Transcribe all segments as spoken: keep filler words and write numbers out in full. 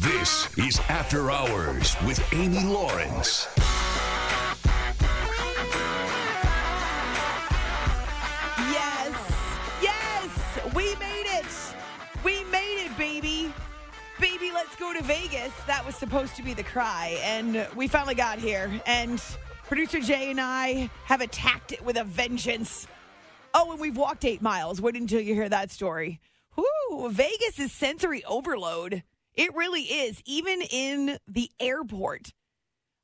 This is After Hours with Amy Lawrence. Yes, yes, we made it. We made it, baby. Baby, let's go to Vegas. That was supposed to be the cry, and we finally got here. And producer Jay and I have attacked it with a vengeance. Oh, and we've walked eight miles. Wait until you hear that story. Whoo, Vegas is sensory overload. It really is. Even in the airport,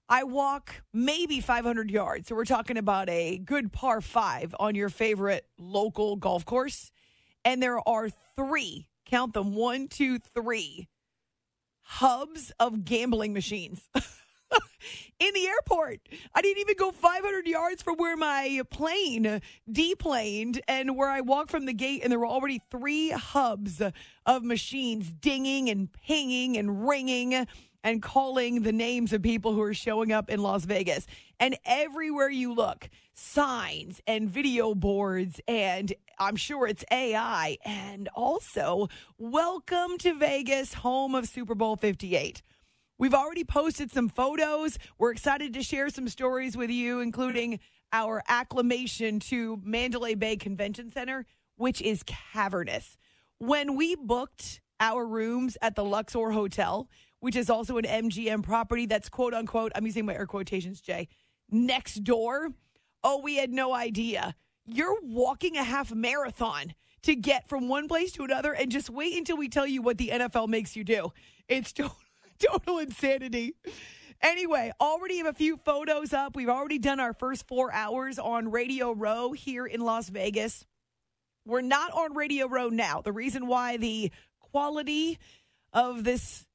I walk maybe five hundred yards. So we're talking about a good par five on your favorite local golf course. And there are three, count them, one, two, three, hubs of gambling machines in the airport. I didn't even go five hundred yards from where my plane deplaned and where I walked from the gate, and there were already three hubs of machines dinging and pinging and ringing and calling the names of people who are showing up in Las Vegas. And everywhere you look, signs and video boards, and I'm sure it's A I, and also, welcome to Vegas, home of Super Bowl fifty-eight. We've already posted some photos. We're excited to share some stories with you, including our acclimation to Mandalay Bay Convention Center, which is cavernous. When we booked our rooms at the Luxor Hotel, which is also an M G M property that's quote unquote, I'm using my air quotations, Jay, next door. Oh, we had no idea. You're walking a half marathon to get from one place to another, and just wait until we tell you what the N F L makes you do. It's totally. Total insanity. Anyway, already have a few photos up. We've already done our first four hours on Radio Row here in Las Vegas. We're not on Radio Row now. The reason why the quality of this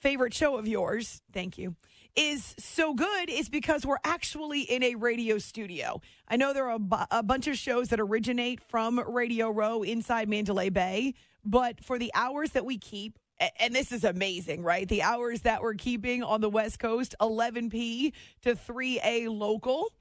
favorite show of yours, thank you, is so good is because we're actually in a radio studio. I know there are a, bu- a bunch of shows that originate from Radio Row inside Mandalay Bay, but for the hours that we keep, and this is amazing, right? The hours that we're keeping on the West Coast, eleven p.m. to three a.m. local.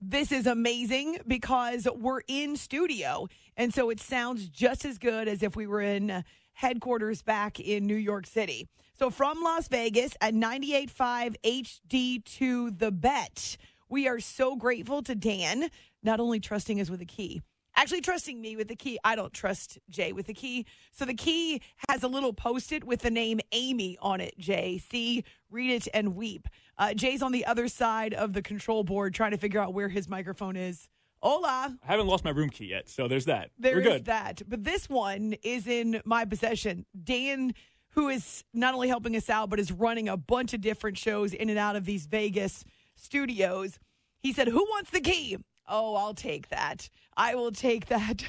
This is amazing because we're in studio. And so it sounds just as good as if we were in headquarters back in New York City. So from Las Vegas at ninety-eight point five H D two The Bet, we are so grateful to Dan, not only trusting us with a key, actually trusting me with the key. I don't trust Jay with the key. So the key has a little post-it with the name Amy on it, Jay. See, read it and weep. Uh, Jay's on the other side of the control board trying to figure out where his microphone is. Hola. I haven't lost my room key yet, so there's that. There We're is good. that. But this one is in my possession. Dan, who is not only helping us out, but is running a bunch of different shows in and out of these Vegas studios. He said, who wants the key? Oh, I'll take that. I will take that.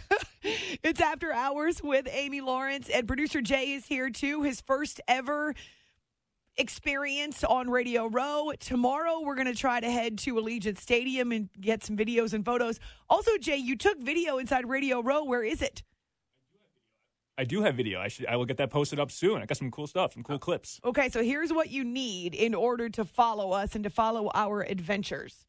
It's After Hours with Amy Lawrence, and producer Jay is here too. His first ever experience on Radio Row. Tomorrow, we're going to try to head to Allegiant Stadium and get some videos and photos. Also, Jay, you took video inside Radio Row. Where is it? I do have video. I should. I will get that posted up soon. I got some cool stuff, some cool clips. Okay, so here's what you need in order to follow us and to follow our adventures.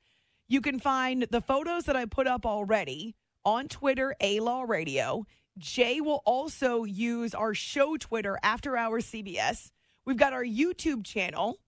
You can find the photos that I put up already on Twitter, A-Law Radio. Jay will also use our show Twitter, After Hours C B S. We've got our YouTube channel.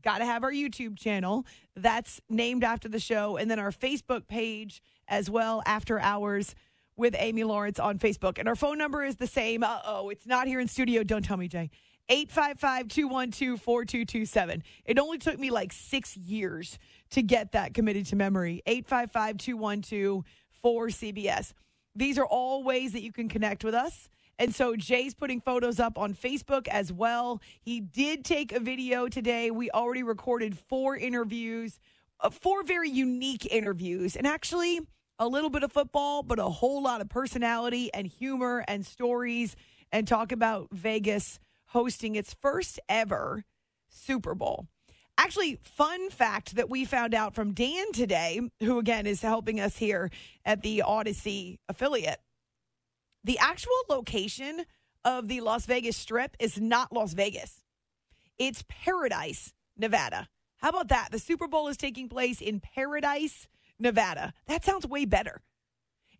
Got to have our YouTube channel. That's named after the show. And then our Facebook page as well, After Hours with Amy Lawrence on Facebook. And our phone number is the same. Uh-oh, it's not here in studio. Don't tell me, Jay. eight five five, two one two, four two two seven. It only took me like six years to get that committed to memory. eight five five, two one two, four C B S. These are all ways that you can connect with us. And so Jay's putting photos up on Facebook as well. He did take a video today. We already recorded four interviews, uh, four very unique interviews. And actually, a little bit of football, but a whole lot of personality and humor and stories, and talk about Vegas hosting its first ever Super Bowl. Actually, fun fact that we found out from Dan today, who again is helping us here at the Odyssey affiliate. The actual location of the Las Vegas Strip is not Las Vegas. It's Paradise, Nevada. How about that? The Super Bowl is taking place in Paradise, Nevada. That sounds way better.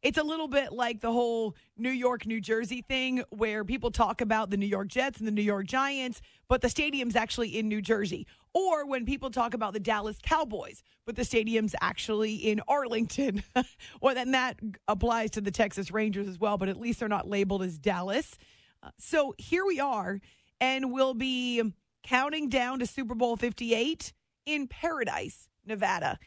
It's a little bit like the whole New York, New Jersey thing where people talk about the New York Jets and the New York Giants, but the stadium's actually in New Jersey. Or when people talk about the Dallas Cowboys, but the stadium's actually in Arlington. Well, then that applies to the Texas Rangers as well, but at least they're not labeled as Dallas. Uh, so here we are, and we'll be counting down to Super Bowl fifty-eight in Paradise, Nevada.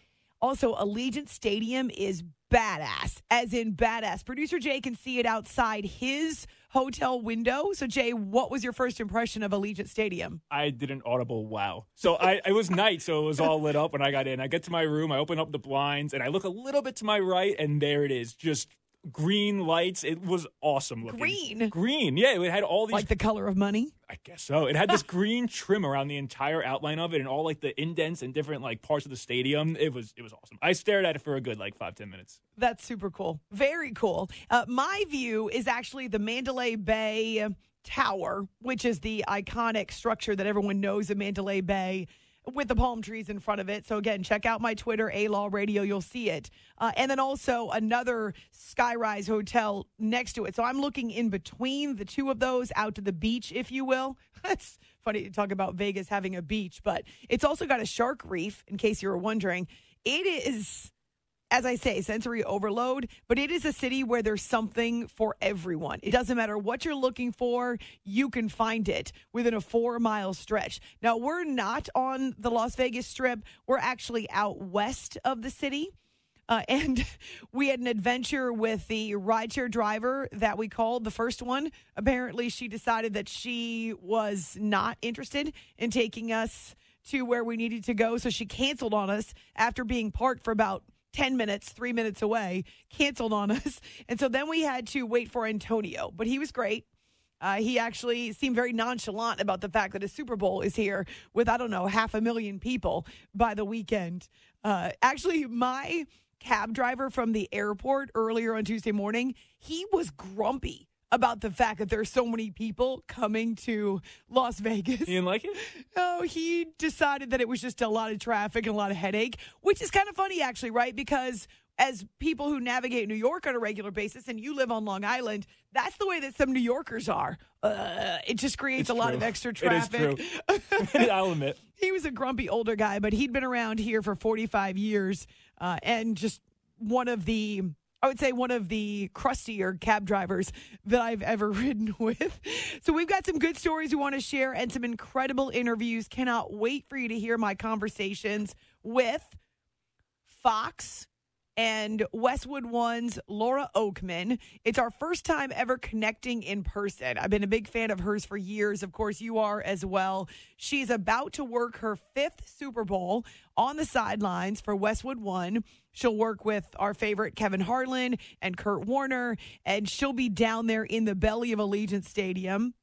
Also, Allegiant Stadium is badass, as in badass. Producer Jay can see it outside his hotel window. So, Jay, what was your first impression of Allegiant Stadium? I did an audible wow. So, I it was night, so it was all lit up when I got in. I get to my room, I open up the blinds, and I look a little bit to my right, and there it is, just green lights. It was awesome looking. Green? Green, yeah. It had all these... Like the color of money? I guess so. It had this green trim around the entire outline of it and all, like, the indents and different, like, parts of the stadium. It was it was awesome. I stared at it for a good, like, five, ten minutes. That's super cool. Very cool. Uh, my view is actually the Mandalay Bay Tower, which is the iconic structure that everyone knows in Mandalay Bay, with the palm trees in front of it. So, again, check out my Twitter, A-Law Radio. You'll see it. Uh, and then also another Skyrise Hotel next to it. So I'm looking in between the two of those out to the beach, if you will. That's funny to talk about Vegas having a beach, but it's also got a shark reef, in case you were wondering. It is, as I say, sensory overload, but it is a city where there's something for everyone. It doesn't matter what you're looking for, you can find it within a four-mile stretch. Now, we're not on the Las Vegas Strip. We're actually out west of the city, uh, and we had an adventure with the rideshare driver that we called, the first one. Apparently, she decided that she was not interested in taking us to where we needed to go, so she canceled on us after being parked for about ten minutes, three minutes away, canceled on us. And so then we had to wait for Antonio, but he was great. Uh, he actually seemed very nonchalant about the fact that a Super Bowl is here with, I don't know, half a million people by the weekend. Uh, actually, my cab driver from the airport earlier on Tuesday morning, he was grumpy about the fact that there's so many people coming to Las Vegas. You didn't like it? Oh, he decided that it was just a lot of traffic and a lot of headache, which is kind of funny, actually, right? Because as people who navigate New York on a regular basis, and you live on Long Island, that's the way that some New Yorkers are. Uh, it just creates it's a lot true. of extra traffic. It is true. I'll admit. He was a grumpy older guy, but he'd been around here for forty-five years, uh, and just one of the... I would say one of the crustier cab drivers that I've ever ridden with. So we've got some good stories we want to share and some incredible interviews. Cannot wait for you to hear my conversations with Fox and Westwood One's Laura Okimin. It's our first time ever connecting in person. I've been a big fan of hers for years. Of course, you are as well. She's about to work her fifth Super Bowl on the sidelines for Westwood One. She'll work with our favorite Kevin Harlan and Kurt Warner, and she'll be down there in the belly of Allegiant Stadium.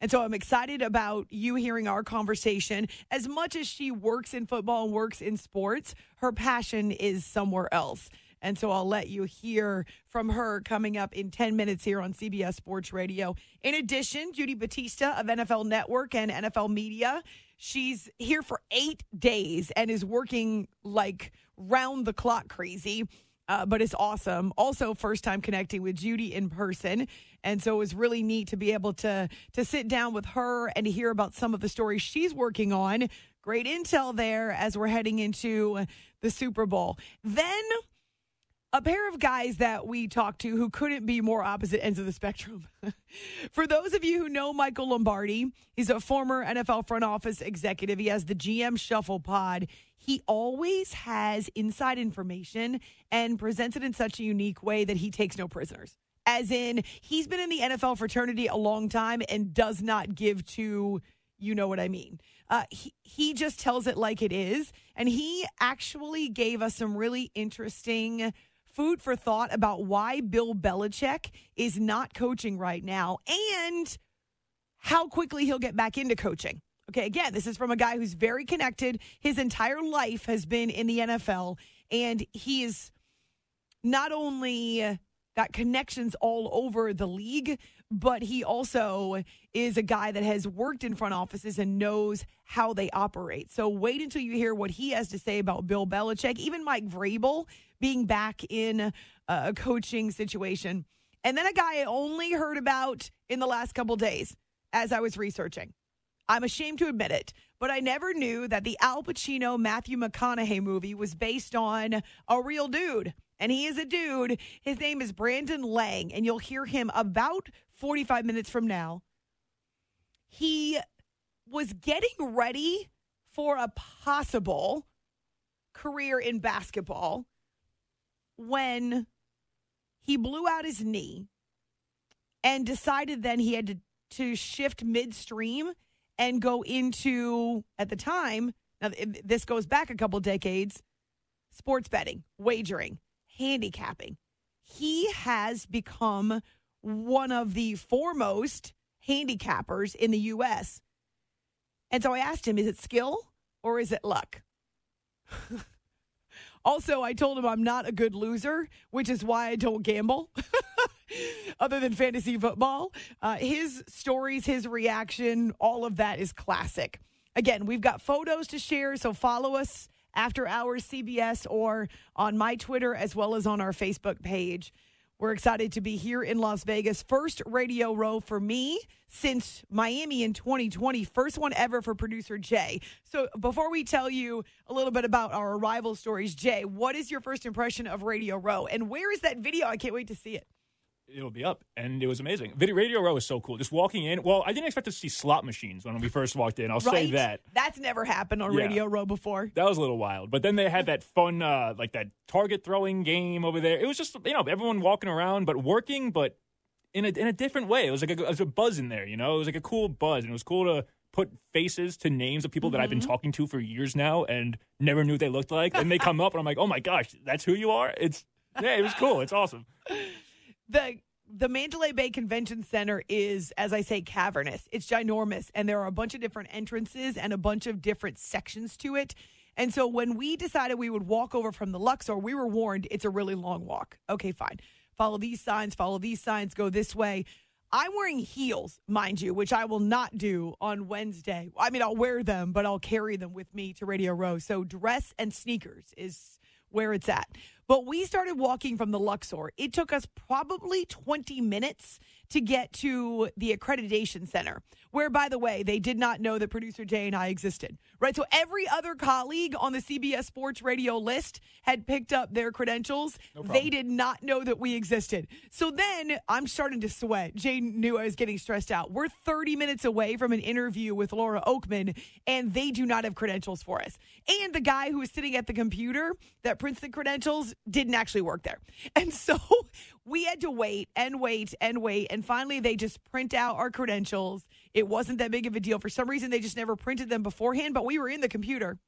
And so I'm excited about you hearing our conversation. As much as she works in football and works in sports, her passion is somewhere else. And so I'll let you hear from her coming up in ten minutes here on C B S Sports Radio. In addition, Judy Batista of N F L Network and N F L Media, she's here for eight days and is working like round the clock crazy. Uh, but it's awesome. Also, first time connecting with Judy in person. And so it was really neat to be able to, to sit down with her and to hear about some of the stories she's working on. Great intel there as we're heading into the Super Bowl. Then a pair of guys that we talked to who couldn't be more opposite ends of the spectrum. For those of you who know Michael Lombardi, he's a former N F L front office executive. He has the G M Shuffle Pod. He always has inside information and presents it in such a unique way that he takes no prisoners. As in, he's been in the N F L fraternity a long time and does not give to, you know what I mean. Uh, he, he just tells it like it is. And he actually gave us some really interesting food for thought about why Bill Belichick is not coaching right now and how quickly he'll get back into coaching. Okay, again, this is from a guy who's very connected. His entire life has been in the N F L, and he is not only got connections all over the league, but he also is a guy that has worked in front offices and knows how they operate. So wait until you hear what he has to say about Bill Belichick, even Mike Vrabel being back in a coaching situation. And then a guy I only heard about in the last couple days as I was researching. I'm ashamed to admit it, but I never knew that the Al Pacino Matthew McConaughey movie was based on a real dude. And he is a dude. His name is Brandon Lang, and you'll hear him about forty-five minutes from now. He was getting ready for a possible career in basketball when he blew out his knee and decided then he had to, to shift midstream and go into, at the time, now this goes back a couple decades, sports betting, wagering, handicapping. He has become one of the foremost handicappers in the U S. And so I asked him, is it skill or is it luck? Also, I told him I'm not a good loser, which is why I don't gamble, other than fantasy football. Uh, his stories, his reaction, all of that is classic. Again, we've got photos to share, so follow us after hours C B S or on my Twitter as well as on our Facebook page. We're excited to be here in Las Vegas. First radio row for me since Miami in twenty twenty. First one ever for producer Jay. So before we tell you a little bit about our arrival stories, Jay, what is your first impression of Radio Row? And where is that video? I can't wait to see it. It'll be up, and it was amazing. Video Radio Row is so cool. Just walking in. Well, I didn't expect to see slot machines when we first walked in. I'll right? say that. That's never happened on yeah. Radio Row before. That was a little wild. But then they had that fun, uh, like that target throwing game over there. It was just, you know, everyone walking around, but working, but in a in a different way. It was like a, it was a buzz in there, you know? It was like a cool buzz, and it was cool to put faces to names of people mm-hmm. that I've been talking to for years now and never knew what they looked like. And they come up, and I'm like, oh, my gosh, that's who you are? It's yeah, it was cool. It's awesome. The the Mandalay Bay Convention Center is, as I say, cavernous. It's ginormous, and there are a bunch of different entrances and a bunch of different sections to it. And so when we decided we would walk over from the Luxor, we were warned it's a really long walk. Okay, fine. Follow these signs, follow these signs, go this way. I'm wearing heels, mind you, which I will not do on Wednesday. I mean, I'll wear them, but I'll carry them with me to Radio Row. So dress and sneakers is where it's at. But we started walking from the Luxor. It took us probably twenty minutes to get to the accreditation center, where, by the way, they did not know that producer Jay and I existed, right? So every other colleague on the C B S Sports Radio list had picked up their credentials. No problem. They did not know that we existed. So then I'm starting to sweat. Jay knew I was getting stressed out. We're thirty minutes away from an interview with Laura Okimin, and they do not have credentials for us. And the guy who was sitting at the computer that prints the credentials didn't actually work there. And so we had to wait and wait and wait. And finally, they just print out our credentials. It wasn't that big of a deal. For some reason, they just never printed them beforehand, but we were in the computer.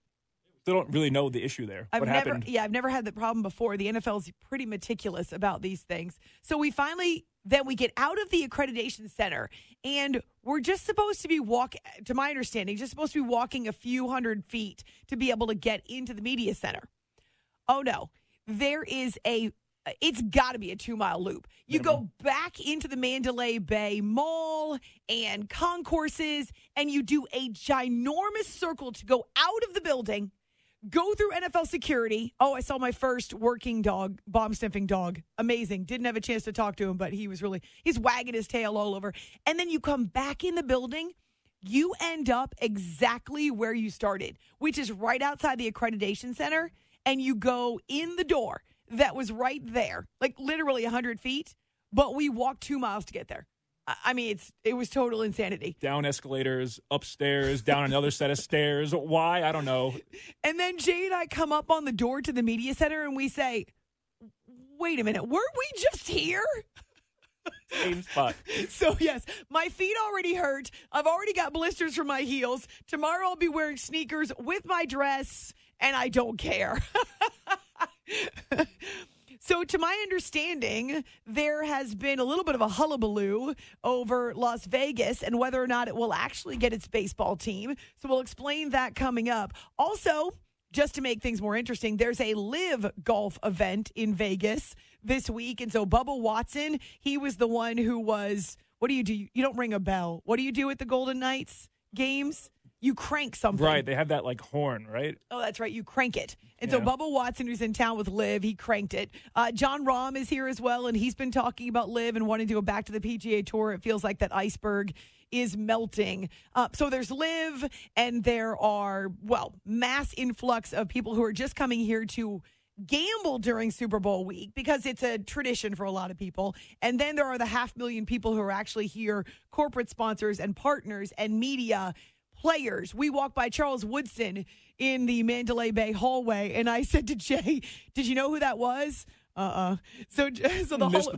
They don't really know the issue there. I've what never, happened? Yeah, I've never had that problem before. The N F L's pretty meticulous about these things. So we finally, then we get out of the accreditation center, and we're just supposed to be walking, to my understanding, just supposed to be walking a few hundred feet to be able to get into the media center. Oh, no. There is a, it's got to be a two-mile loop. You go back into the Mandalay Bay Mall and concourses, and you do a ginormous circle to go out of the building, go through N F L security. Oh, I saw my first working dog, bomb-sniffing dog. Amazing. Didn't have a chance to talk to him, but he was really, he's wagging his tail all over. And then you come back in the building. You end up exactly where you started, which is right outside the accreditation center. And you go in the door. that was right there, like literally one hundred feet, but we walked two miles to get there. I mean, it's it was total insanity. Down escalators, upstairs, down another set of stairs. Why? I don't know. And then Jay and I come up on the door to the media center and we say, wait a minute, weren't we just here? Same spot. So, yes, my feet already hurt. I've already got blisters from my heels. Tomorrow I'll be wearing sneakers with my dress, and I don't care. So, to my understanding, there has been a little bit of a hullabaloo over Las Vegas and whether or not it will actually get its baseball team. So, we'll explain that coming up. Also, just to make things more interesting, there's a Liv golf event in Vegas this week. And so Bubba Watson, he was the one who was, what do you do? You don't ring a bell. What do you do at the Golden Knights games? You crank something. Right. They have that like horn, right? Oh, that's right. You crank it. And yeah. So Bubba Watson, who's in town with Liv, he cranked it. Uh, John Rahm is here as well. And he's been talking about Liv and wanting to go back to the P G A Tour. It feels like that iceberg is melting. Uh, so there's Liv, and there are, well, mass influx of people who are just coming here to gamble during Super Bowl week because it's a tradition for a lot of people. And then there are the half million people who are actually here, corporate sponsors and partners and media players. We walked by Charles Woodson in the Mandalay Bay hallway, and I said to Jay, did you know who that was? Uh-uh. So, so the Hall,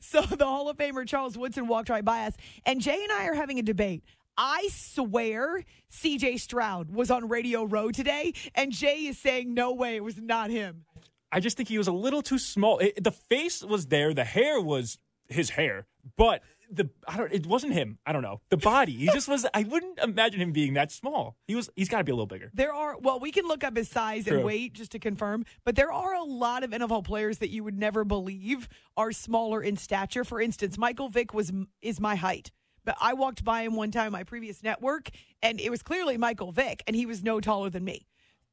so the Hall of Famer Charles Woodson walked right by us, and Jay and I are having a debate. I swear C J Stroud was on Radio Row today, and Jay is saying, no way, it was not him. I just think he was a little too small. It, the face was there. The hair was his hair, but the I don't, it wasn't him. I don't know. The body. He just was. I wouldn't imagine him being that small. He was. He's got to be a little bigger. There are. Well, we can look up his size True. and weight just to confirm. But there are a lot of N F L players that you would never believe are smaller in stature. For instance, Michael Vick was is my height. But I walked by him one time, my previous network, and it was clearly Michael Vick, and he was no taller than me.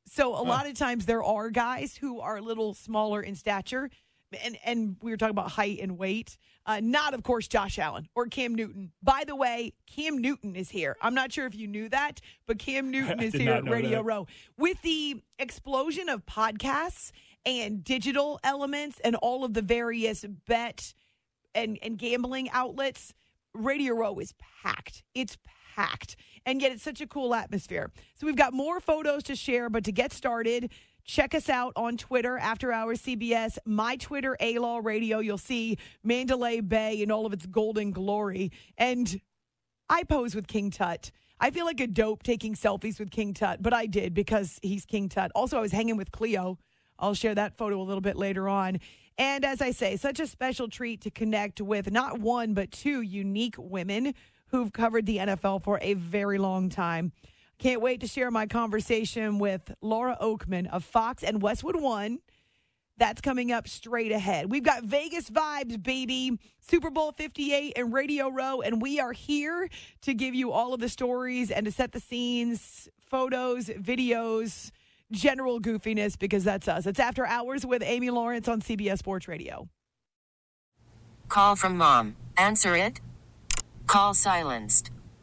So a huh. lot of times there are guys who are a little smaller in stature. And and we were talking about height and weight. Uh, not, of course, Josh Allen or Cam Newton. By the way, Cam Newton is here. I'm not sure if you knew that, but Cam Newton is here at Radio that. Row. With the explosion of podcasts and digital elements and all of the various bet and, and gambling outlets, Radio Row is packed. It's packed. And yet it's such a cool atmosphere. So we've got more photos to share, but to get started, check us out on Twitter, After Hours C B S, my Twitter, A-Law Radio. You'll see Mandalay Bay in all of its golden glory. And I pose with King Tut. I feel like a dope taking selfies with King Tut, but I did because he's King Tut. Also, I was hanging with Cleo. I'll share that photo a little bit later on. And as I say, such a special treat to connect with not one, but two unique women who've covered the N F L for a very long time. Can't wait to share my conversation with Laura Okimin of Fox and Westwood One. That's coming up straight ahead. We've got Vegas vibes, baby. Super Bowl fifty-eight and Radio Row, and we are here to give you all of the stories and to set the scenes, photos, videos, general goofiness, because that's us. It's After Hours with Amy Lawrence on C B S Sports Radio. Call from mom. Answer it. Call silenced.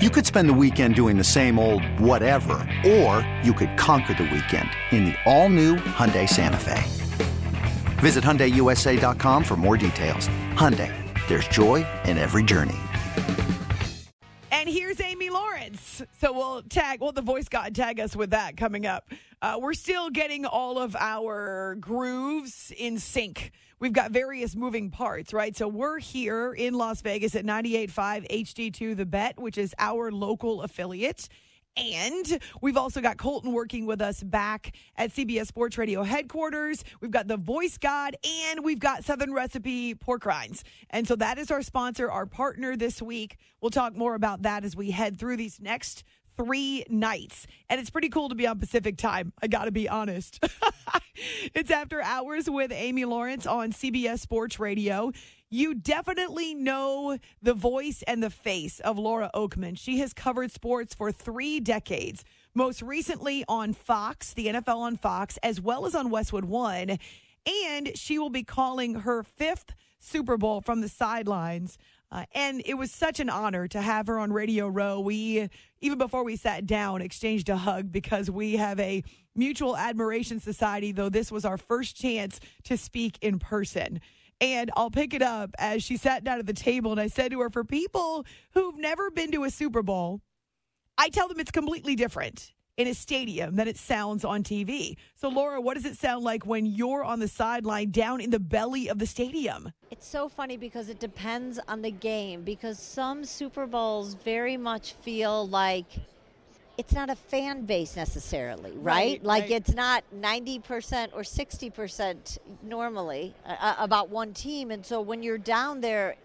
You could spend the weekend doing the same old whatever, or you could conquer the weekend in the all-new Hyundai Santa Fe. Visit Hyundai U S A dot com for more details. Hyundai, there's joy in every journey. And here's Amy Lawrence. So we'll tag, well, the voice got tag us with that coming up. Uh, we're still getting all of our grooves in sync. We've got various moving parts, right? So we're here in Las Vegas at ninety-eight point five H D two The Bet, which is our local affiliate. And we've also got Colton working with us back at C B S Sports Radio headquarters. We've got the Voice God, and we've got Southern Recipe Pork Rinds. And so that is our sponsor, our partner this week. We'll talk more about that as we head through these next three nights. And it's pretty cool to be on Pacific time. I got to be honest. It's After Hours with Amy Lawrence on C B S Sports Radio. You definitely know the voice and the face of Laura Okimin. She has covered sports for three decades, most recently on Fox, the N F L on Fox, as well as on Westwood One. And she will be calling her fifth Super Bowl from the sidelines. Uh, and it was such an honor to have her on Radio Row. We, even before we sat down, exchanged a hug because we have a mutual admiration society, though this was our first chance to speak in person. And I'll pick it up as she sat down at the table, and I said to her, for people who've never been to a Super Bowl, I tell them it's completely different in a stadium than it sounds on T V. So, Laura, what does it sound like when you're on the sideline down in the belly of the stadium? It's so funny because it depends on the game, because some Super Bowls very much feel like it's not a fan base necessarily, right? right like right. It's not ninety percent or sixty percent normally uh, about one team. And so when you're down there,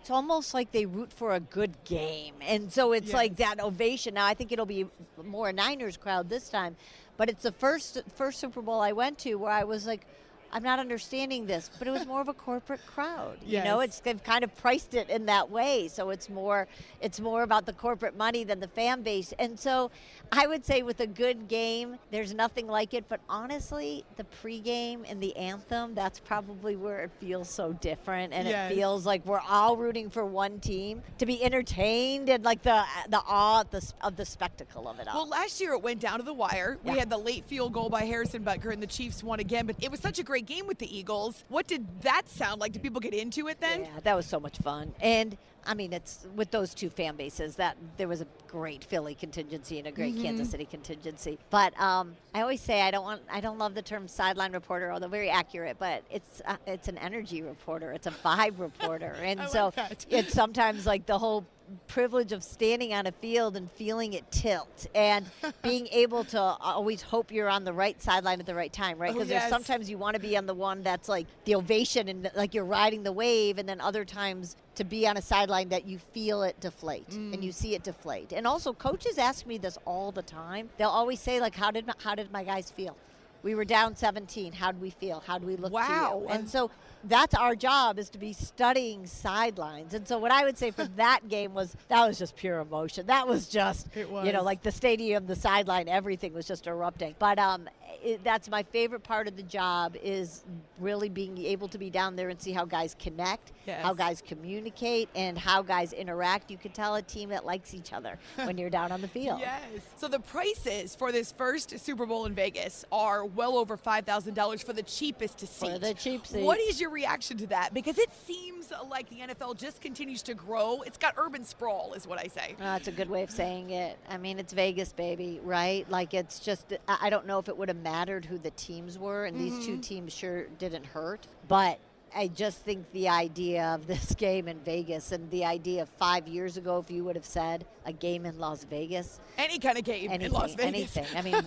it's almost like they root for a good game. And so it's yes. like that ovation. Now, I think it'll be more a Niners crowd this time. But it's the first first Super Bowl I went to where I was like, I'm not understanding this. But it was more of a corporate crowd. Yes. You know, it's they've kind of priced it in that way. So it's more it's more about the corporate money than the fan base. And so I would say with a good game, there's nothing like it. But honestly, the pregame and the anthem, that's probably where it feels so different. And yes. it feels like we're all rooting for one team to be entertained and like the, the awe of the, of the spectacle of it all. Well, last year it went down to the wire. Yeah. We had the late field goal by Harrison Butker and the Chiefs won again. But it was such a great game with the Eagles. What did that sound like? Did people get into it then? Yeah, that was so much fun. And I mean, it's with those two fan bases that there was a great Philly contingency and a great mm-hmm. Kansas City contingency. But um, I always say I don't want, I don't love the term sideline reporter, although very accurate. But it's uh, it's an energy reporter, it's a vibe reporter, and so it's sometimes like the whole privilege of standing on a field and feeling it tilt and being able to always hope you're on the right sideline at the right time, right? Because oh, yes. there's sometimes you want to be on the one that's like the ovation and like you're riding the wave, and then other times to be on a sideline that you feel it deflate mm. and you see it deflate. And also coaches ask me this all the time. They'll always say like, how did my, how did my guys feel? We were down seventeen. How do we feel? How do we look wow. to you? And so that's our job, is to be studying sidelines. And so what I would say for that game was that was just pure emotion. That was just, was. you know, like the stadium, the sideline, everything was just erupting. But um, it, that's my favorite part of the job, is really being able to be down there and see how guys connect, yes. how guys communicate, and how guys interact. You can tell a team that likes each other when you're down on the field. Yes. So the prices for this first Super Bowl in Vegas are well over five thousand dollars for the cheapest to seat. For the cheap seats. What is your reaction to that? Because it seems like the N F L just continues to grow. It's got urban sprawl is what I say. Oh, that's a good way of saying it. I mean, it's Vegas, baby, right? Like it's just, I don't know if it would have mattered who the teams were, and mm-hmm. these two teams sure didn't hurt, but I just think the idea of this game in Vegas, and the idea of five years ago, if you would have said a game in Las Vegas. Any kind of game anything, in Las Vegas. Anything. I mean,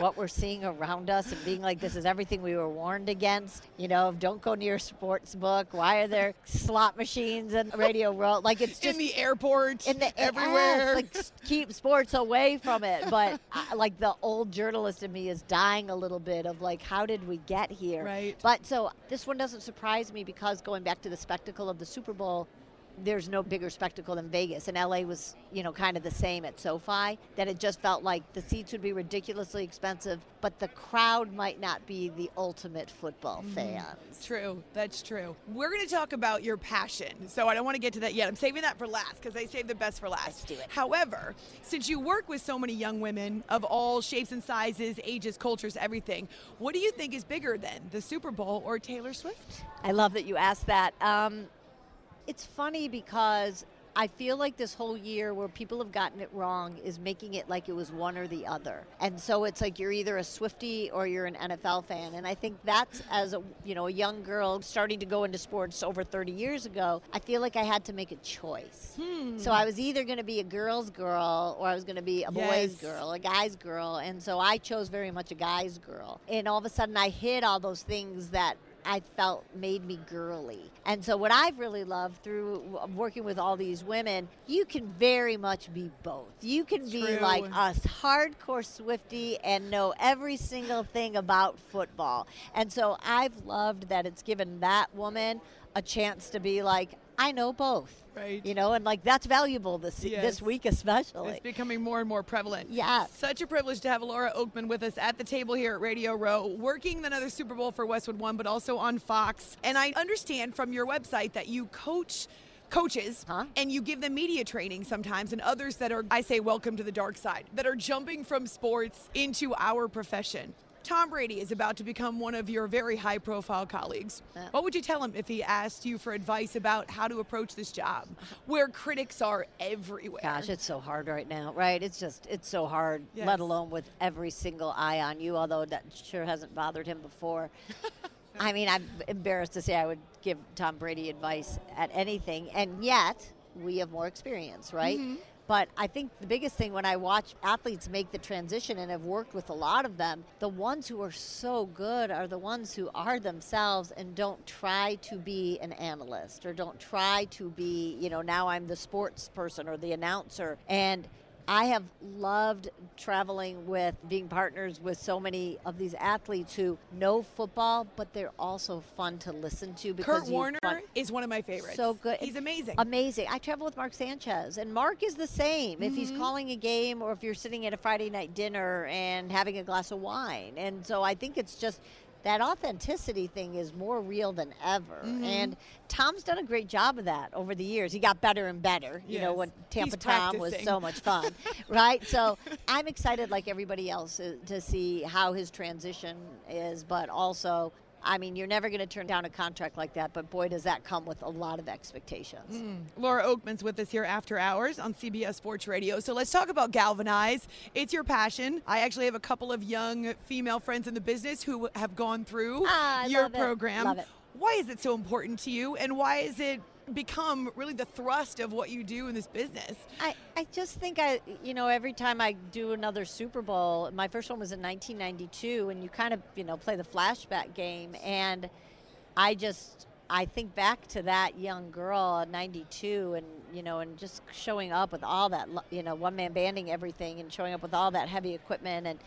what we're seeing around us and being like, this is everything we were warned against. You know, don't go near sports book. Why are there slot machines and Radio Row? Like it's just. In the airport. In the everywhere. Ass, like keep sports away from it. But I, like the old journalist in me is dying a little bit of like, how did we get here? Right. But so this one doesn't surprise me, because going back to the spectacle of the Super Bowl, there's no bigger spectacle than Vegas, and L A was, you know, kind of the same at SoFi, that it just felt like the seats would be ridiculously expensive, but the crowd might not be the ultimate football fans. True, that's true. We're going to talk about your passion, so I don't want to get to that yet. I'm saving that for last, because I saved the best for last. Let's do it. However, since you work with so many young women of all shapes and sizes, ages, cultures, everything, what do you think is bigger than the Super Bowl or Taylor Swift? I love that you asked that. Um, It's funny because I feel like this whole year where people have gotten it wrong is making it like it was one or the other. And so it's like you're either a Swiftie or you're an N F L fan. And I think that's, as a, you know, a young girl starting to go into sports over thirty years ago, I feel like I had to make a choice. Hmm. So I was either going to be a girl's girl or I was going to be a yes. boy's girl, a guy's girl. And so I chose very much a guy's girl. And all of a sudden I hid all those things that I felt made me girly. And so what I've really loved through working with all these women, you can very much be both. You can True. be like us, hardcore Swiftie, and know every single thing about football. And so I've loved that it's given that woman a chance to be like, I know both. Right. You know, and like that's valuable this yes. this week especially. It's becoming more and more prevalent. Yeah. Such a privilege to have Laura Okimin with us at the table here at Radio Row, working another Super Bowl for Westwood One, but also on Fox. And I understand from your website that you coach coaches huh? and you give them media training sometimes, and others that are, I say, welcome to the dark side, that are jumping from sports into our profession. Tom Brady is about to become one of your very high-profile colleagues. Yeah. What would you tell him if he asked you for advice about how to approach this job, where critics are everywhere? Gosh, it's so hard right now, right? It's just, it's so hard, yes. let alone with every single eye on you, although that sure hasn't bothered him before. I mean, I'm embarrassed to say I would give Tom Brady advice at anything, and yet we have more experience, right? Mm-hmm. But I think the biggest thing when I watch athletes make the transition, and have worked with a lot of them, the ones who are so good are the ones who are themselves and don't try to be an analyst or don't try to be, you know, now I'm the sports person or the announcer. And I have loved traveling with, being partners with so many of these athletes who know football, but they're also fun to listen to. Because Kurt Warner fun. is one of my favorites. So good. He's amazing. Amazing. I travel with Mark Sanchez, and Mark is the same. Mm-hmm. If he's calling a game or if you're sitting at a Friday night dinner and having a glass of wine. And so I think it's just that authenticity thing is more real than ever. Mm-hmm. And Tom's done a great job of that over the years. He got better and better, yes. you know, when Tampa He's Tom practicing. was so much fun, right? So I'm excited, like everybody else, to see how his transition is, but also, I mean, you're never going to turn down a contract like that, but boy, does that come with a lot of expectations. Mm. Laura Oakman's with us here after hours on C B S Sports Radio. So let's talk about Galvanize. It's your passion. I actually have a couple of young female friends in the business who have gone through ah, your love program. It. Love it. Why is it so important to you, and why is it become really the thrust of what you do in this business? I, I just think I, you know, every time I do another Super Bowl, my first one was in nineteen ninety-two, and you kind of, you know, play the flashback game, and I just, I think back to that young girl in ninety-two, and, you know, and just showing up with all that, you know, one-man banding everything and showing up with all that heavy equipment and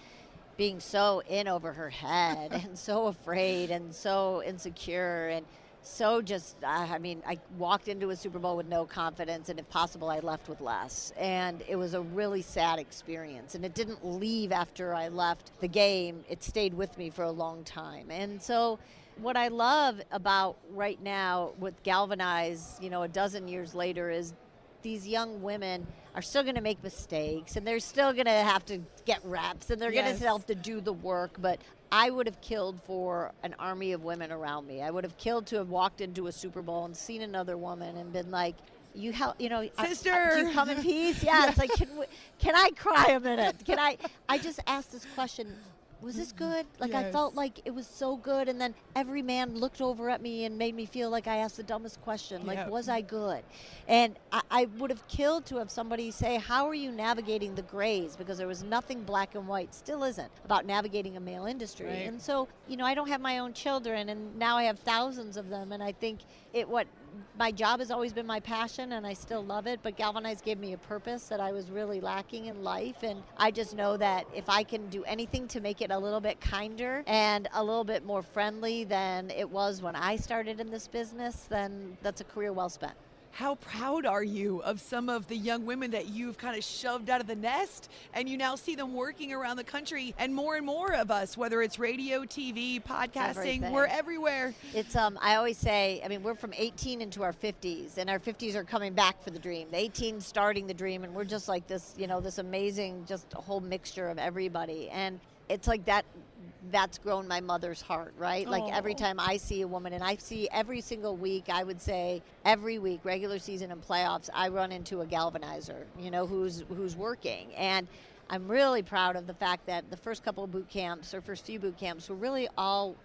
being so in over her head and so afraid and so insecure and so just, uh, I mean, I walked into a Super Bowl with no confidence, and if possible, I left with less. And it was a really sad experience. And it didn't leave after I left the game. It stayed with me for a long time. And so what I love about right now with Galvanize, you know, a dozen years later, is these young women are still going to make mistakes, and they're still going to have to get reps, and they're yes. going to have to do the work. But I would have killed for an army of women around me. I would have killed to have walked into a Super Bowl and seen another woman and been like, you help, you know, sister, I, I, do you come in peace? Yeah, yeah. It's like, can, we, can I cry a minute? Can I, I just asked this question. Was this good? Like, yes. I felt like it was so good, and then every man looked over at me and made me feel like I asked the dumbest question. Like, yep. was I good? And I, I would have killed to have somebody say, how are you navigating the grays? Because there was nothing black and white, still isn't, about navigating a male industry. Right. And so, you know, I don't have my own children, and now I have thousands of them, and I think it what my job has always been my passion, and I still love it, but Galvanize gave me a purpose that I was really lacking in life, and I just know that if I can do anything to make it a little bit kinder and a little bit more friendly than it was when I started in this business, then that's a career well spent. How proud are you of some of the young women that you've kind of shoved out of the nest, and you now see them working around the country, and more and more of us, whether it's radio, T V, podcasting, everything. We're everywhere. It's um. I always say, I mean, we're from eighteen into our fifties, and our fifties are coming back for the dream. The eighteens starting the dream, and we're just like this, you know, this amazing, just whole mixture of everybody. And it's like that that's grown my mother's heart, right? Aww. Like every time I see a woman, and I see every single week, I would say every week, regular season and playoffs, I run into a galvanizer, you know, who's who's working. And I'm really proud of the fact that the first couple of boot camps, or first few boot camps, were really all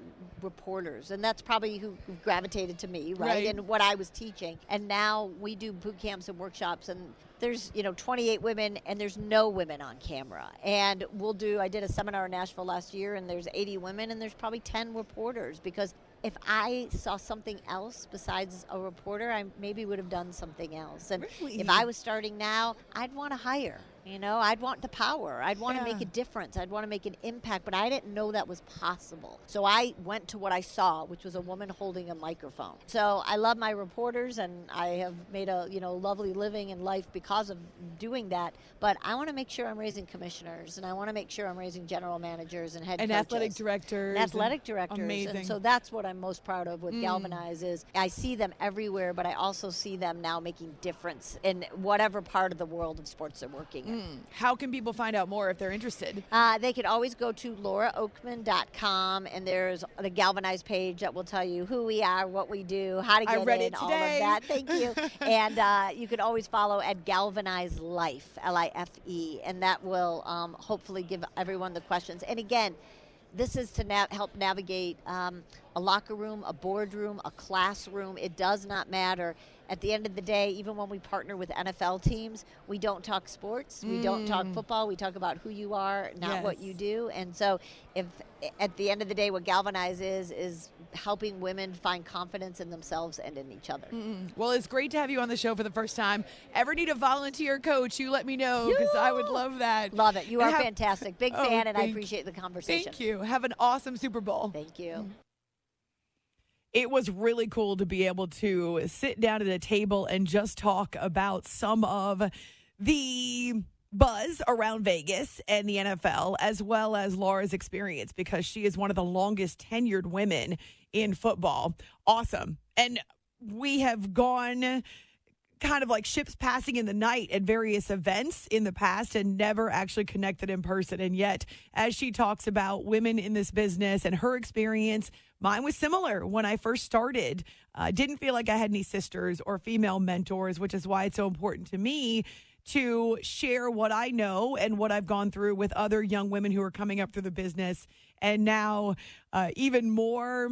reporters. And that's probably who gravitated to me, right? right? And what I was teaching. And now we do boot camps and workshops, and there's, you know, twenty-eight women, and there's no women on camera. And we'll do, I did a seminar in Nashville last year, and there's eighty women, and there's probably ten reporters, because if I saw something else besides a reporter, I maybe would have done something else. And really? If I was starting now, I'd want to hire. You know, I'd want the power. I'd want yeah. to make a difference. I'd want to make an impact, but I didn't know that was possible. So I went to what I saw, which was a woman holding a microphone. So I love my reporters, and I have made a, you know, lovely living in life because of doing that. But I want to make sure I'm raising commissioners, and I want to make sure I'm raising general managers and head and coaches. Athletic directors, and athletic and directors. Amazing. And so that's what I'm most proud of with mm. Galvanize is I see them everywhere, but I also see them now making difference in whatever part of the world of sports they're working in. How can people find out more if they're interested? Uh, they could always go to laura okimin dot com, and there's the Galvanize page that will tell you who we are, what we do, how to get I read in, it all of that. Thank you. And uh, you can always follow at Galvanize Life, L I F E, and that will um, hopefully give everyone the questions. And again, this is to na- help navigate um, a locker room, a boardroom, a classroom. It does not matter. At the end of the day, even when we partner with N F L teams, we don't talk sports. Mm. We don't talk football. We talk about who you are, not yes. what you do. And so if at the end of the day, what Galvanize is, is helping women find confidence in themselves and in each other. Mm-mm. Well, it's great to have you on the show for the first time. Ever need a volunteer coach, you let me know, because I would love that. Love it. You and are have, fantastic. Big oh, fan, and I appreciate the conversation. Thank you. Have an awesome Super Bowl. Thank you. Mm. It was really cool to be able to sit down at a table and just talk about some of the buzz around Vegas and the N F L, as well as Laura's experience, because she is one of the longest tenured women in football. Awesome. And we have gone kind of like ships passing in the night at various events in the past and never actually connected in person. And yet, as she talks about women in this business and her experience, mine was similar when I first started. I uh, didn't feel like I had any sisters or female mentors, which is why it's so important to me to share what I know and what I've gone through with other young women who are coming up through the business. And now uh, even more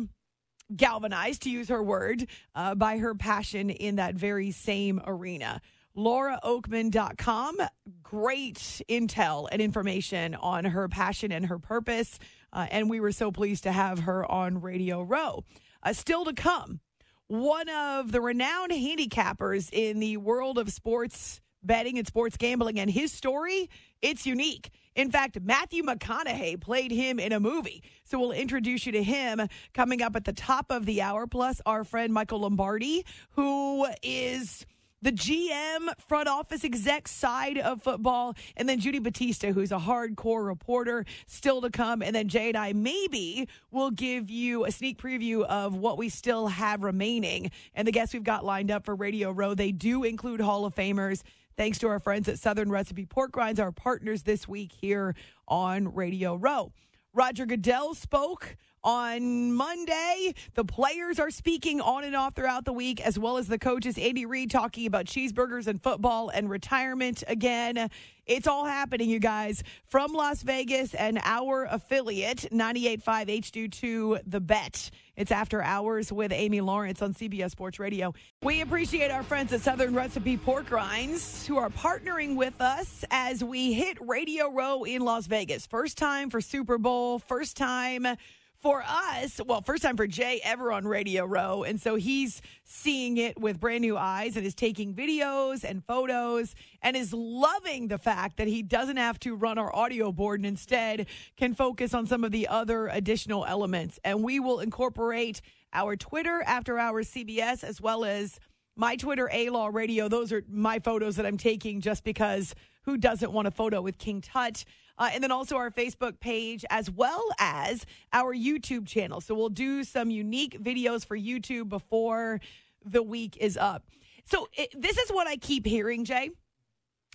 galvanized, to use her word, uh, by her passion in that very same arena. laura okimin dot com. Great intel and information on her passion and her purpose. Uh, and we were so pleased to have her on Radio Row. Uh, still to come, one of the renowned handicappers in the world of sports betting and sports gambling, and his story, it's unique. In fact, Matthew McConaughey played him in a movie. So we'll introduce you to him coming up at the top of the hour, plus our friend Michael Lombardi, who is the G M, front office exec side of football, and then Judy Batista, who's a hardcore reporter, still to come. And then Jay and I maybe will give you a sneak preview of what we still have remaining. And the guests we've got lined up for Radio Row, they do include Hall of Famers, thanks to our friends at Southern Recipe Pork Rinds, our partners this week here on Radio Row. Roger Goodell spoke on Monday. The players are speaking on and off throughout the week, as well as the coaches. Andy Reid talking about cheeseburgers and football and retirement again. It's all happening, you guys. From Las Vegas and our affiliate, ninety-eight point five H D two The Bet. It's After Hours with Amy Lawrence on C B S Sports Radio. We appreciate our friends at Southern Recipe Pork Rinds, who are partnering with us as we hit Radio Row in Las Vegas. First time for Super Bowl, first time for us, well, first time for Jay ever on Radio Row, and so he's seeing it with brand new eyes and is taking videos and photos and is loving the fact that he doesn't have to run our audio board and instead can focus on some of the other additional elements. And we will incorporate our Twitter, After Hours C B S, as well as my Twitter, A-Law Radio. Those are my photos that I'm taking, just because who doesn't want a photo with King Tut? Uh, and then also our Facebook page, as well as our YouTube channel. So we'll do some unique videos for YouTube before the week is up. So it, this is what I keep hearing, Jay.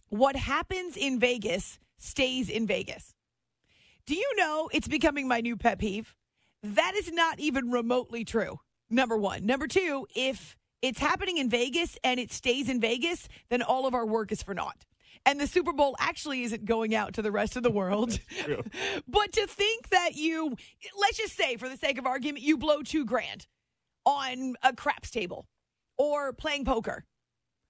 What happens in Vegas stays in Vegas. Do you know it's becoming my new pet peeve? That is not even remotely true, number one. Number two, if it's happening in Vegas and it stays in Vegas, then all of our work is for naught. And the Super Bowl actually isn't going out to the rest of the world. But to think that you, let's just say for the sake of argument, you blow two grand on a craps table or playing poker.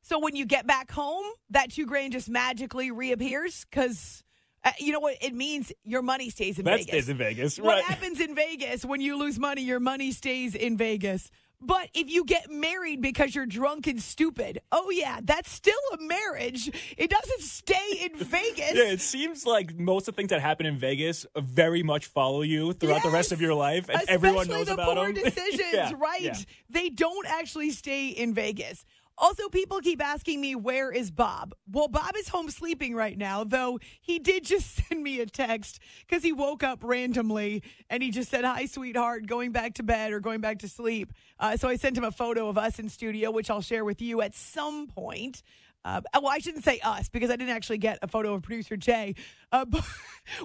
So when you get back home, that two grand just magically reappears because... Uh, you know what? It means your money stays in that Vegas. That stays in Vegas, right. What happens in Vegas when you lose money, your money stays in Vegas. But if you get married because you're drunk and stupid, oh, yeah, that's still a marriage. It doesn't stay in Vegas. Yeah, it seems like most of the things that happen in Vegas very much follow you throughout yes. the rest of your life. And especially everyone knows the about poor them. Decisions, yeah. right? Yeah. They don't actually stay in Vegas. Also, people keep asking me, where is Bob? Well, Bob is home sleeping right now, though he did just send me a text because he woke up randomly and he just said, hi, sweetheart, going back to bed or going back to sleep. Uh, so I sent him a photo of us in studio, which I'll share with you at some point. Uh, well, I shouldn't say us because I didn't actually get a photo of producer Jay. Uh, but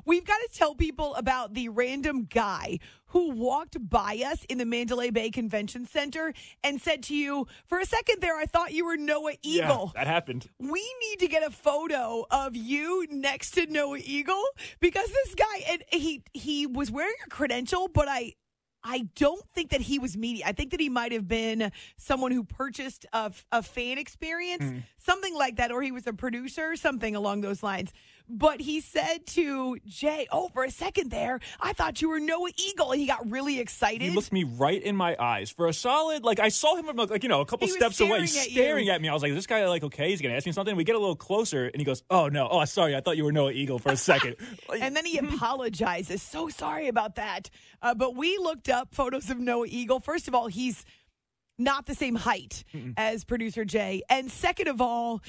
we've got to tell people about the random guy who walked by us in the Mandalay Bay Convention Center and said to you, for a second there, I thought you were Noah Eagle. Yeah, that happened. We need to get a photo of you next to Noah Eagle because this guy, and he he was wearing a credential, but I... I don't think that he was media. I think that he might have been someone who purchased a, a fan experience, mm. something like that, or he was a producer, something along those lines. But he said to Jay, oh, for a second there, I thought you were Noah Eagle. And he got really excited. He looked me right in my eyes for a solid, like, I saw him, like, you know, a couple steps away. He was staring, away, at, staring at me. I was like, is this guy, like, okay, he's going to ask me something? We get a little closer, and he goes, oh, no, oh, sorry, I thought you were Noah Eagle for a second. And then he apologizes. So sorry about that. Uh, but we looked up photos of Noah Eagle. First of all, he's not the same height Mm-mm. as producer Jay. And second of all,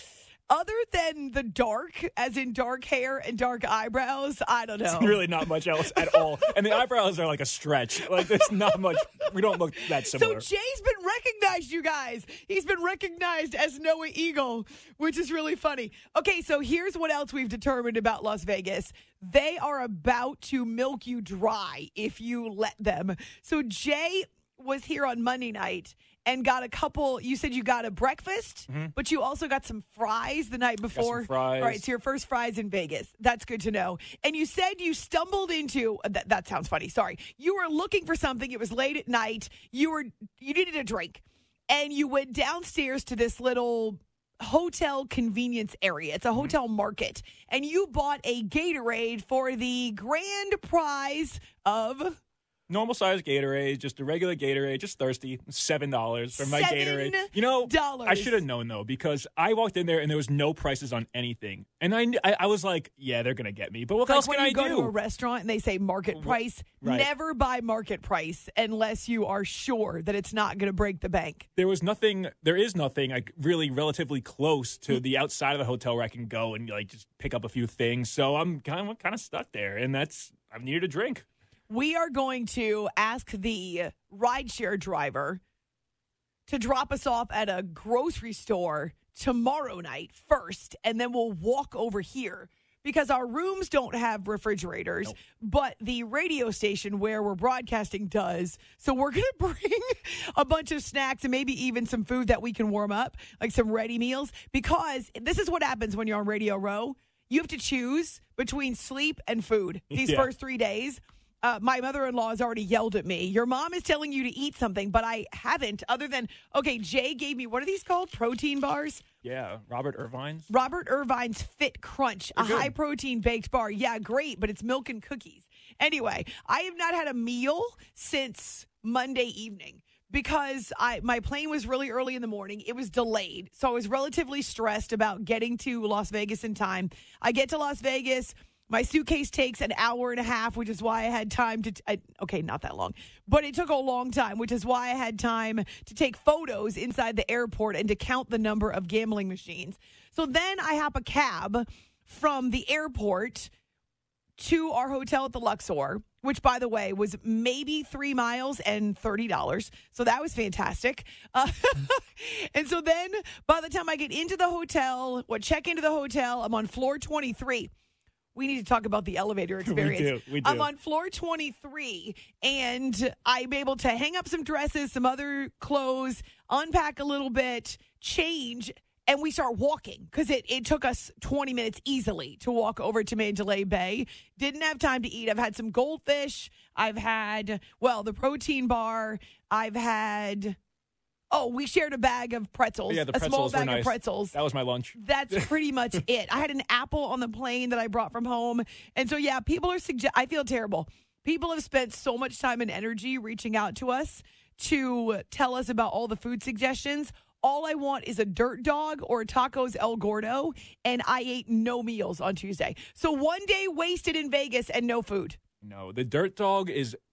other than the dark, as in dark hair and dark eyebrows, I don't know. It's really not much else at all. And the eyebrows are like a stretch. Like, there's not much. We don't look that similar. So Jay's been recognized, you guys. He's been recognized as Noah Eagle, which is really funny. Okay, so here's what else we've determined about Las Vegas. They are about to milk you dry if you let them. So Jay was here on Monday night. And got a couple, you said you got a breakfast, mm-hmm. but you also got some fries the night before. Got some fries. All right, so your first fries in Vegas. That's good to know. And you said you stumbled into, that, that sounds funny, sorry. You were looking for something. It was late at night. You were you needed a drink. And you went downstairs to this little hotel convenience area. It's a hotel mm-hmm. market. And you bought a Gatorade for the grand prize of... normal size Gatorade, just a regular Gatorade, just thirsty, seven dollars for my Gatorade. You know, dollars. I should have known, though, because I walked in there and there was no prices on anything. And I I, I was like, yeah, they're going to get me. But what like else can I do? When you go to a restaurant and they say market price, right. Never buy market price unless you are sure that it's not going to break the bank. There was nothing, there is nothing like really relatively close to the outside of the hotel where I can go and like just pick up a few things. So I'm kind of, kind of stuck there. And that's, I needed a drink. We are going to ask the rideshare driver to drop us off at a grocery store tomorrow night first, and then we'll walk over here because our rooms don't have refrigerators, nope. but the radio station where we're broadcasting does. So we're going to bring a bunch of snacks and maybe even some food that we can warm up, like some ready meals, because this is what happens when you're on Radio Row. You have to choose between sleep and food these yeah. first three days. Uh, my mother-in-law has already yelled at me. Your mom is telling you to eat something, but I haven't other than, okay, Jay gave me, what are these called? Protein bars? Yeah, Robert Irvine's. Robert Irvine's Fit Crunch, They're a good. high-protein baked bar. Yeah, great, but it's milk and cookies. Anyway, I have not had a meal since Monday evening because I my plane was really early in the morning. It was delayed, so I was relatively stressed about getting to Las Vegas in time. I get to Las Vegas. My suitcase takes an hour and a half, which is why I had time to, t- I, okay, not that long, but it took a long time, which is why I had time to take photos inside the airport and to count the number of gambling machines. So then I hop a cab from the airport to our hotel at the Luxor, which, by the way, was maybe three miles and thirty dollars. So that was fantastic. Uh, and so then by the time I get into the hotel, what check into the hotel, I'm on floor twenty-three. We need to talk about the elevator experience. We do, we do. I'm on floor twenty-three, and I'm able to hang up some dresses, some other clothes, unpack a little bit, change, and we start walking because it, it took us twenty minutes easily to walk over to Mandalay Bay. Didn't have time to eat. I've had some goldfish. I've had, well, the protein bar. I've had... Oh, we shared a bag of pretzels, yeah, the pretzels a small bag nice. of pretzels. That was my lunch. That's pretty much it. I had an apple on the plane that I brought from home. And so, yeah, people are sugge- – I feel terrible. People have spent so much time and energy reaching out to us to tell us about all the food suggestions. All I want is a Dirt Dog or a Tacos El Gordo, and I ate no meals on Tuesday. So one day wasted in Vegas and no food. No, the Dirt Dog is –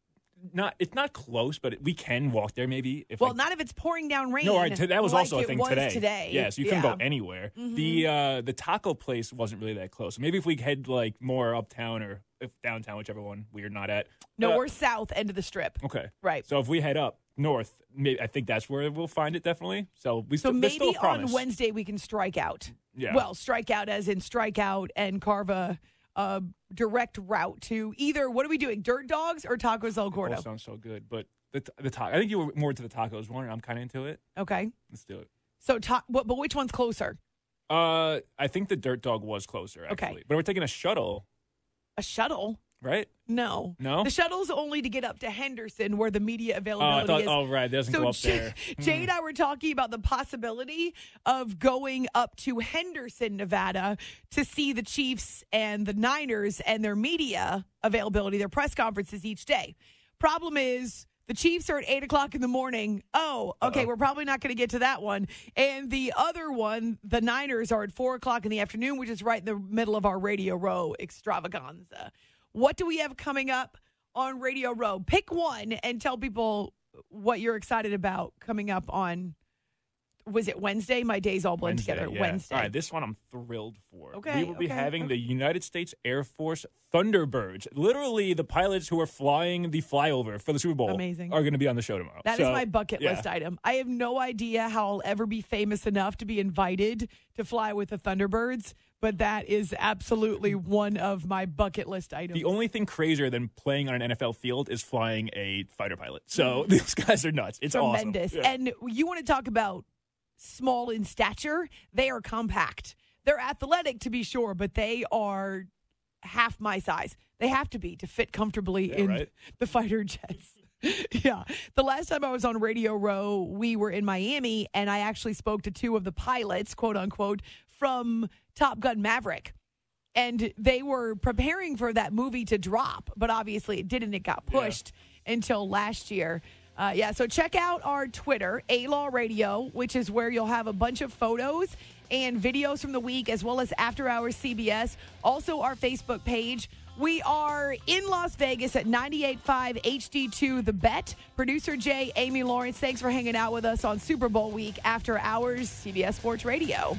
Not it's not close, but we can walk there maybe. If well, I, not if it's pouring down rain. No, right, t- that was like also a thing today. today. Yeah, so you couldn't yeah. go anywhere. Mm-hmm. The uh, the taco place wasn't really that close. Maybe if we head like more uptown or if downtown, whichever one we're not at. No, uh, we're south end of the strip. Okay, right. So if we head up north, maybe, I think that's where we'll find it definitely. So we so st- maybe still a on Wednesday we can strike out. Yeah. Well, strike out as in strike out and carve a. a direct route to either, what are we doing, Dirt Dogs or Tacos El Gordo? That sounds so good, but the the ta- I think you were more into the tacos one, and I'm kind of into it. Okay. Let's do it. So, ta- but which one's closer? Uh, I think the Dirt Dog was closer, actually. Okay. But we're taking a shuttle. A shuttle? Right? No. No? The shuttle's only to get up to Henderson where the media availability oh, I thought, is. Oh, right. It doesn't so go up J- there. Jay and I were talking about the possibility of going up to Henderson, Nevada to see the Chiefs and the Niners and their media availability, their press conferences each day. Problem is the Chiefs are at eight o'clock in the morning. Oh, okay. Uh-oh. We're probably not going to get to that one. And the other one, the Niners, are at four o'clock in the afternoon, which is right in the middle of our Radio Row extravaganza. What do we have coming up on Radio Row? Pick one and tell people what you're excited about coming up on, was it Wednesday? My days all blend Wednesday, together. Yeah. Wednesday. All right, this one I'm thrilled for. Okay, we will okay, be having okay. the United States Air Force Thunderbirds. Literally, the pilots who are flying the flyover for the Super Bowl Amazing. are going to be on the show tomorrow. That so, is my bucket yeah. list item. I have no idea how I'll ever be famous enough to be invited to fly with the Thunderbirds. But that is absolutely one of my bucket list items. The only thing crazier than playing on an N F L field is flying a fighter pilot. So these guys are nuts. It's tremendous. Awesome. Yeah. And you want to talk about small in stature? They are compact. They're athletic, to be sure, but they are half my size. They have to be to fit comfortably yeah, in right? the fighter jets. Yeah. The last time I was on Radio Row, we were in Miami, and I actually spoke to two of the pilots, quote unquote, from Top Gun Maverick. And they were preparing for that movie to drop, but obviously it didn't. It got pushed yeah. until last year. Uh, yeah. So check out our Twitter, A-Law Radio, which is where you'll have a bunch of photos and videos from the week, as well as After Hours C B S. Also, our Facebook page. We are in Las Vegas at ninety-eight point five H D two The Bet. Producer Jay, Amy Lawrence, thanks for hanging out with us on Super Bowl week, After Hours, C B S Sports Radio.